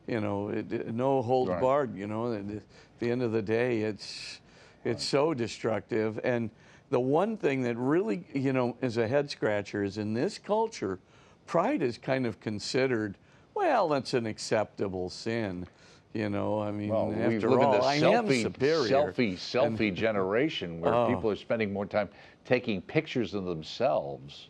you know, it, no holds right. barred. You know, at the end of the day, it's it's right. so destructive. And the one thing that really, you know, is a head scratcher is in this culture, pride is kind of considered, well, that's an acceptable sin. You know, I mean, well, after we live all, in the I selfie, am superior. Selfie, selfie and, generation where oh. people are spending more time taking pictures of themselves.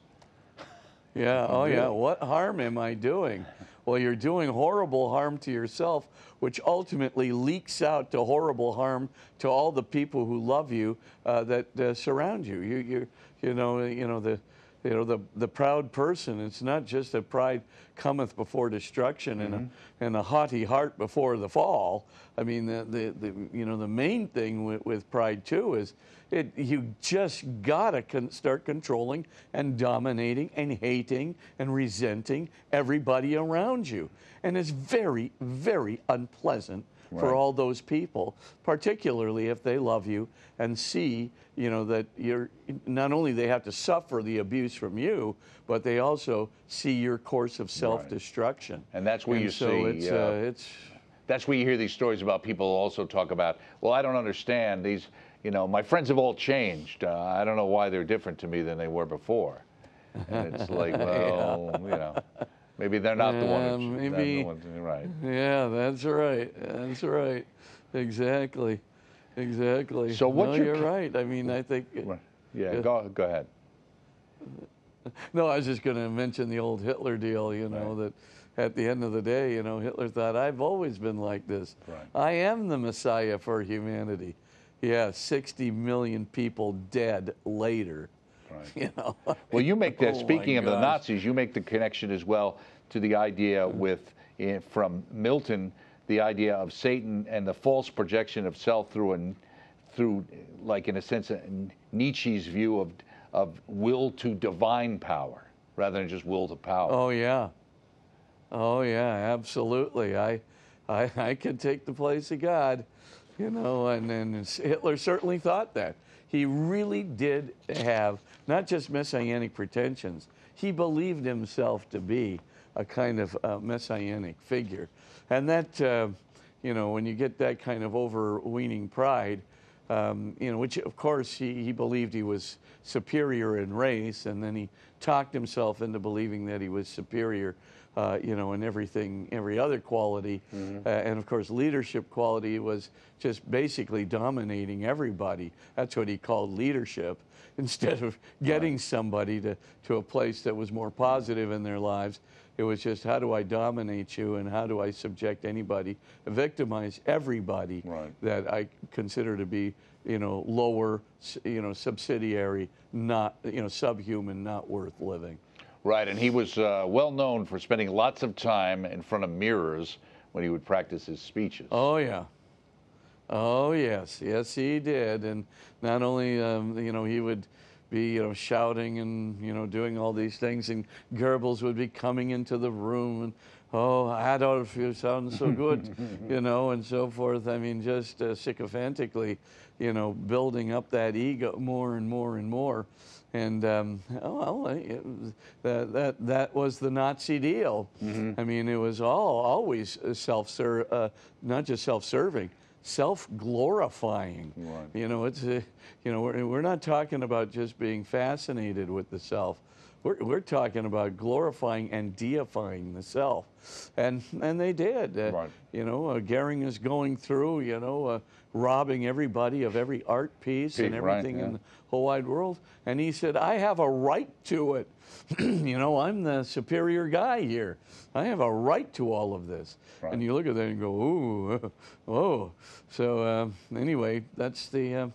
Yeah, oh yeah, what harm am I doing? Well, you're doing horrible harm to yourself, which ultimately leaks out to horrible harm to all the people who love you, uh, that uh, surround you. You, you, you know, you know the, you know the the proud person. It's not just that pride cometh before destruction, mm-hmm. and a, and a haughty heart before the fall. I mean, the the, the you know the main thing with, with pride too is it you just gotta con start controlling and dominating and hating and resenting everybody around you, and it's very very unpleasant. Right. For all those people, particularly if they love you and see, you know, that you're not only they have to suffer the abuse from you, but they also see your course of self-destruction. Right. And that's where and you so see. It's, uh, uh, it's. That's where you hear these stories about people also talk about. Well, I don't understand these. You know, my friends have all changed. Uh, I don't know why they're different to me than they were before. And it's like, well, yeah. you know. Maybe they're not the one. Um, maybe, not the one, right. Yeah, that's right. That's right. Exactly. Exactly. So what no, you're, you're right. I mean, I think. Right. Yeah, uh, go, go ahead. No, I was just going to mention the old Hitler deal, you know, right. that at the end of the day, you know, Hitler thought, I've always been like this. Right. I am the Messiah for humanity. Yeah, sixty million people dead later. Right. You know, well, you make that, oh speaking of gosh. the Nazis, you make the connection as well to the idea with, from Milton, the idea of Satan and the false projection of self through, an, through like in a sense, Nietzsche's view of, of will to divine power rather than just will to power. Oh, yeah. Oh, yeah, absolutely. I, I, I can take the place of God, you know, and, and Hitler certainly thought that. He really did have not just messianic pretensions. He believed himself to be a kind of uh, messianic figure. And that, uh, you know, when you get that kind of overweening pride, um, you know, which, of course, he, he believed he was superior in race, and then he talked himself into believing that he was superior, uh, you know, in everything, every other quality. Mm-hmm. uh, and, of course, leadership quality was just basically dominating everybody. That's what he called leadership, instead of getting right. somebody to, to a place that was more positive in their lives. It was just, how do I dominate you and how do I subject anybody, victimize everybody right. that I consider to be, you know, lower, you know, subsidiary, not, you know, subhuman, not worth living. Right, and he was uh, well known for spending lots of time in front of mirrors when he would practice his speeches. Oh, yeah. Oh, yes. Yes, he did. And not only, um, you know, he would be, you know, shouting and, you know, doing all these things, and Goebbels would be coming into the room and, oh, Adolf, you sound so good, you know, and so forth. I mean, just uh, sycophantically, you know, building up that ego more and more and more. And um, well, it, that that that was the Nazi deal. Mm-hmm. I mean, it was all always self uh, not just self-serving, self-glorifying. Right. You know, it's uh, you know, we're we're not talking about just being fascinated with the self. We're we're talking about glorifying and deifying the self, and and they did. Uh, right. You know, uh, Goering is going through. You know. Uh, robbing everybody of every art piece Pete, and everything right, yeah. in the whole wide world. And he said, I have a right to it. You know, I'm the superior guy here. I have a right to all of this. Right. And you look at that and go, ooh, oh. So uh, anyway, that's the... Uh,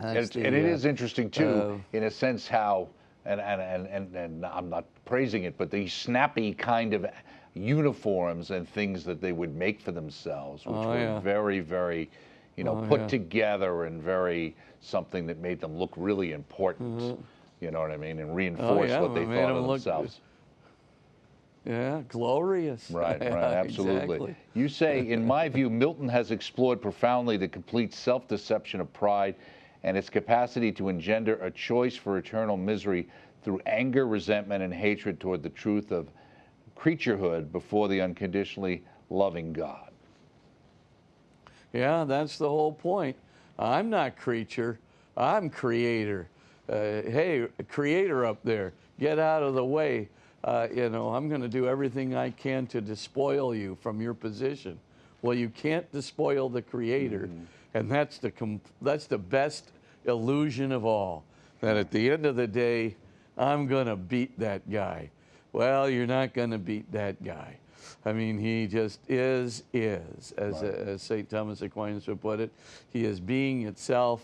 that's and the, and uh, it is interesting, too, uh, in a sense how, and, and, and, and, and I'm not praising it, but the snappy kind of uniforms and things that they would make for themselves, which oh, were yeah. very, very... You know, oh, put yeah. together and very something that made them look really important. Mm-hmm. You know what I mean, and reinforce oh, yeah, what they thought of themselves. Look, yeah, glorious. Right, right, absolutely. Exactly. You say, in my view, Milton has explored profoundly the complete self-deception of pride and its capacity to engender a choice for eternal misery through anger, resentment, and hatred toward the truth of creaturehood before the unconditionally loving God. Yeah, that's the whole point. I'm not creature. I'm creator. Uh, hey, creator up there, get out of the way. Uh, you know, I'm going to do everything I can to despoil you from your position. Well, you can't despoil the creator, mm-hmm. and that's the com that's the best illusion of all. That at the end of the day, I'm going to beat that guy. Well, you're not going to beat that guy. I mean, he just is, is, as, right. as Saint Thomas Aquinas would put it. He is being itself,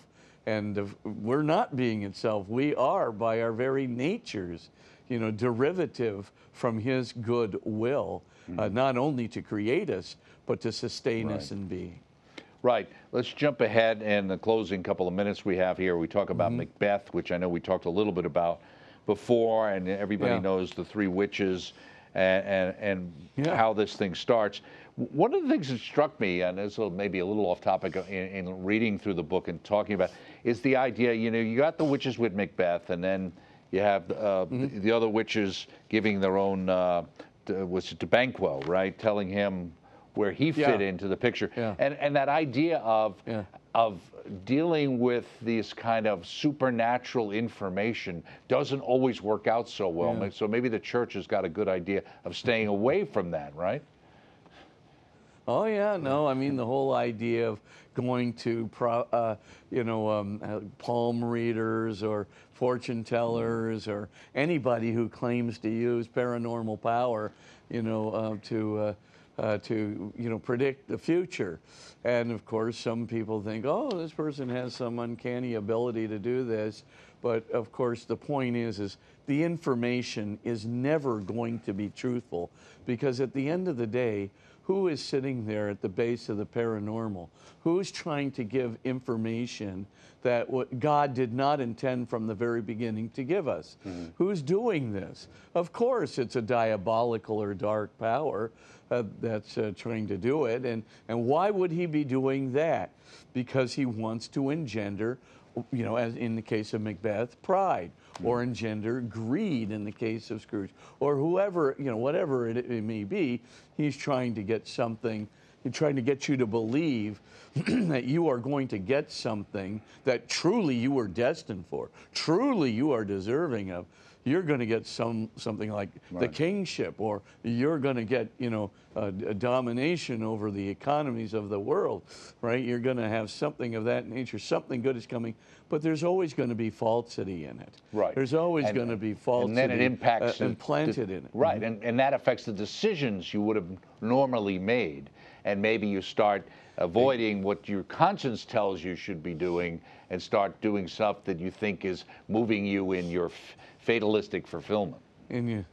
and if we're not being itself. We are, by our very natures, you know, derivative from his good will, mm-hmm. uh, not only to create us, but to sustain right. us in being. Right. Let's jump ahead in the closing couple of minutes we have here. We talk about mm-hmm. Macbeth, which I know we talked a little bit about before, and everybody yeah. knows the three witches. and, and, and yeah. how this thing starts. One of the things that struck me, and this will maybe a little off topic in, in reading through the book and talking about, is the idea, you know, you got the witches with Macbeth, and then you have uh, mm-hmm. the, the other witches giving their own, uh, to, was it to Banquo, right, telling him where he yeah. fit into the picture. Yeah. And, and that idea of, yeah. of dealing with these kind of supernatural information doesn't always work out so well. Yeah. So maybe the church has got a good idea of staying away from that, right? Oh, yeah, no, I mean, the whole idea of going to, pro, uh, you know, um, palm readers or fortune tellers or anybody who claims to use paranormal power, you know, uh, to... Uh, Uh, to, you know, predict the future. And of course, some people think, oh, this person has some uncanny ability to do this. But of course, the point is, is the information is never going to be truthful, because at the end of the day, who is sitting there at the base of the paranormal? Who's trying to give information that what God did not intend from the very beginning to give us? Mm-hmm. Who's doing this? Of course, it's a diabolical or dark power uh, that's uh, trying to do it. And, and why would he be doing that? Because he wants to engender, you know, as in the case of Macbeth, pride. Or engender greed in the case of Scrooge, or whoever, you know, whatever it, it may be. He's trying to get something, They're trying to get you to believe that you are going to get something that truly you were destined for, truly you are deserving of. You're going to get some something like right. the kingship, or you're going to get, you know, a, a domination over the economies of the world, right? You're going to have something of that nature. Something good is coming, but there's always going to be falsity in it. Right. There's always and, going to be falsity and then it impacts uh, implanted the, in it. Right, mm-hmm. and, and that affects the decisions you would have normally made, and maybe you start avoiding what your conscience tells you should be doing and start doing stuff that you think is moving you in your f fatalistic fulfillment. In you,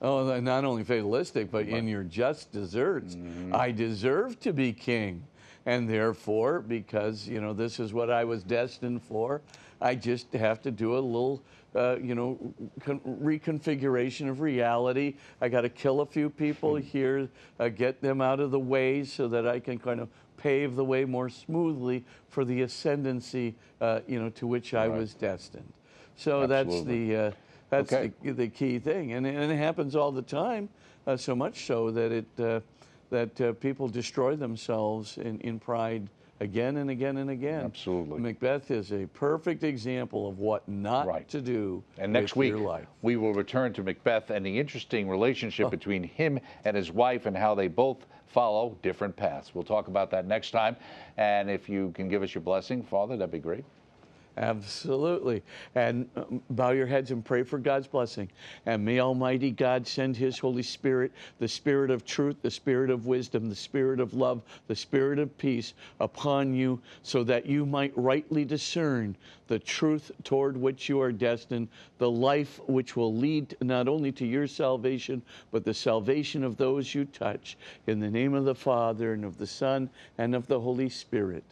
oh, not only fatalistic, but right. in your just deserts. Mm-hmm. I deserve to be king, and therefore, because, you know, this is what I was destined for, I just have to do a little, uh, you know, con reconfiguration of reality. I got to kill a few people here, uh, get them out of the way so that I can kind of pave the way more smoothly for the ascendancy, uh, you know, to which I right. was destined. So Absolutely. that's the uh, that's okay. the, the key thing, and, and it happens all the time, uh, so much so that it uh, that uh, people destroy themselves in, in pride. Again and again and again. Absolutely. Macbeth is a perfect example of what not right. to do and next with week, your life. We will return to Macbeth and the interesting relationship oh. between him and his wife and how they both follow different paths. We'll talk about that next time. And if you can give us your blessing, Father, that'd be great. Absolutely. And um, bow your heads and pray for God's blessing. And may Almighty God send His Holy Spirit, the Spirit of truth, the Spirit of wisdom, the Spirit of love, the Spirit of peace upon you, so that you might rightly discern the truth toward which you are destined, the life which will lead not only to your salvation, but the salvation of those you touch. In the name of the Father, and of the Son, and of the Holy Spirit.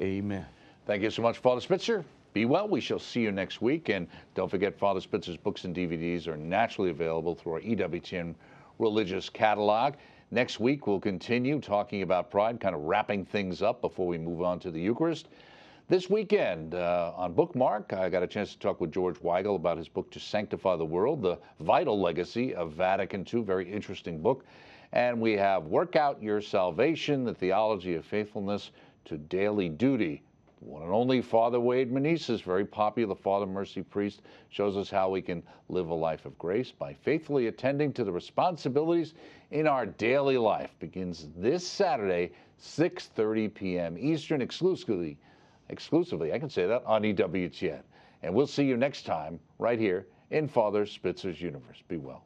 Amen. Thank you so much, Father Spitzer. Be well. We shall see you next week. And don't forget, Father Spitzer's books and D V Ds are naturally available through our E W T N religious catalog. Next week, we'll continue talking about pride, kind of wrapping things up before we move on to the Eucharist. This weekend, uh, on Bookmark, I got a chance to talk with George Weigel about his book, To Sanctify the World, The Vital Legacy of Vatican Two. Very interesting book. And we have Work Out Your Salvation, The Theology of Faithfulness to Daily Duty. One and only Father Wade Meneses, very popular Father Mercy priest, shows us how we can live a life of grace by faithfully attending to the responsibilities in our daily life. Begins this Saturday, six thirty p m Eastern, exclusively, exclusively, I can say that, on E W T N. And we'll see you next time right here in Father Spitzer's Universe. Be well.